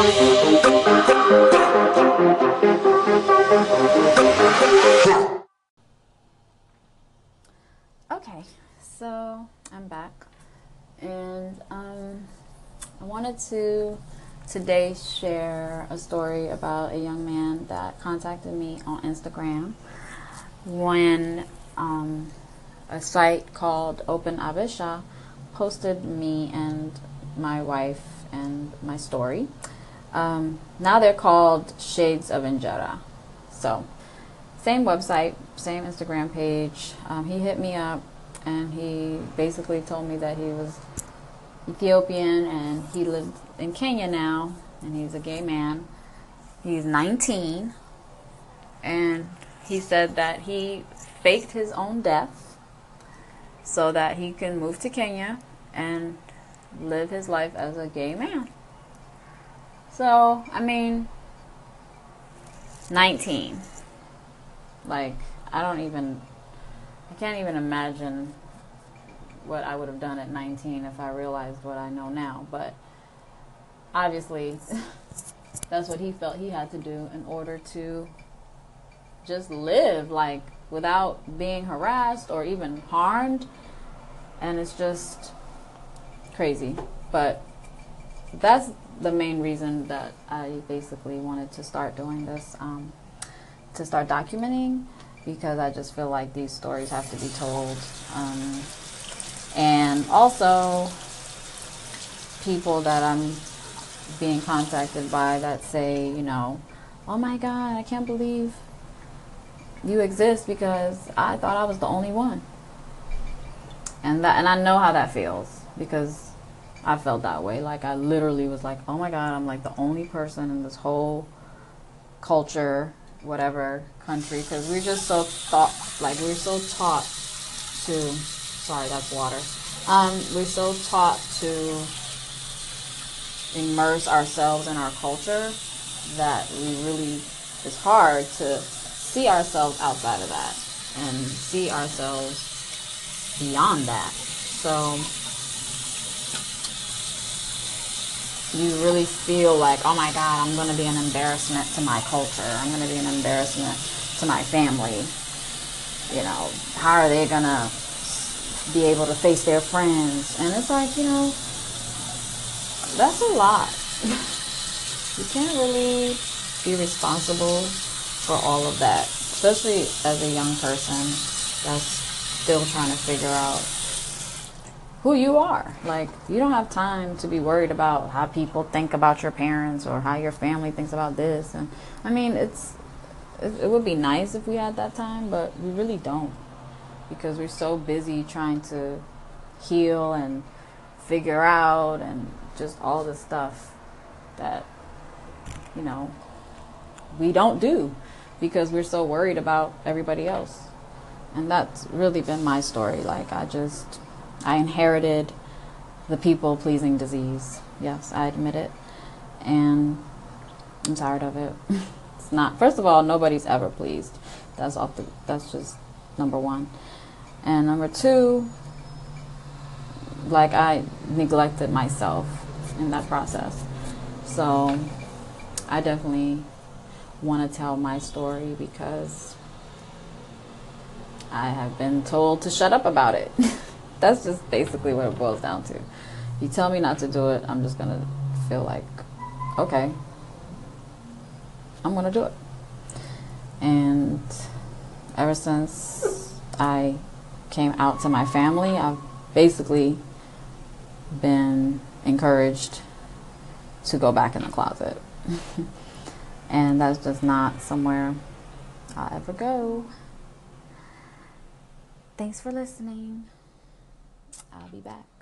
Okay, so I'm back, and I wanted to today share a story about a young man that contacted me on Instagram when a site called Open Abisha posted me and my wife and my story. Now they're called Shades of Injera. So same website, same Instagram page. He hit me up and he basically told me that he was Ethiopian and he lived in Kenya now, and he's a gay man. He's 19, and he said that he faked his own death so that he can move to Kenya and live his life as a gay man. So, I mean, 19. Like, I can't even imagine what I would have done at 19 if I realized what I know now. But obviously, that's what he felt he had to do in order to just live, like, without being harassed or even harmed. And it's just crazy. But that's the main reason that I basically wanted to start doing this, to start documenting, because I just feel like these stories have to be told. And also people that I'm being contacted by that say, you know, oh my God, I can't believe you exist because I thought I was the only one. And I know how that feels, because I felt that way. Like, I literally was like, oh my God, I'm like the only person in this whole culture, whatever country, because we're just so taught to, sorry, that's water. We're so taught to immerse ourselves in our culture that we really, it's hard to see ourselves outside of that and see ourselves beyond that. So you really feel like, oh my God, I'm going to be an embarrassment to my culture. I'm going to be an embarrassment to my family. You know, how are they going to be able to face their friends? And it's like, you know, that's a lot. You can't really be responsible for all of that, especially as a young person that's still trying to figure out who you are. Like, you don't have time to be worried about how people think about your parents or how your family thinks about this. And I mean, it would be nice if we had that time, but we really don't, because we're so busy trying to heal and figure out and just all the stuff that, you know, we don't do because we're so worried about everybody else. And that's really been my story. Like, I inherited the people-pleasing disease. Yes, I admit it. And I'm tired of it. It's not. First of all, nobody's ever pleased. That's just number one. And number two, like, I neglected myself in that process. So I definitely want to tell my story, because I have been told to shut up about it. That's just basically what it boils down to. You tell me not to do it, I'm just going to feel like, okay, I'm going to do it. And ever since I came out to my family, I've basically been encouraged to go back in the closet. And that's just not somewhere I'll ever go. Thanks for listening. I'll be back.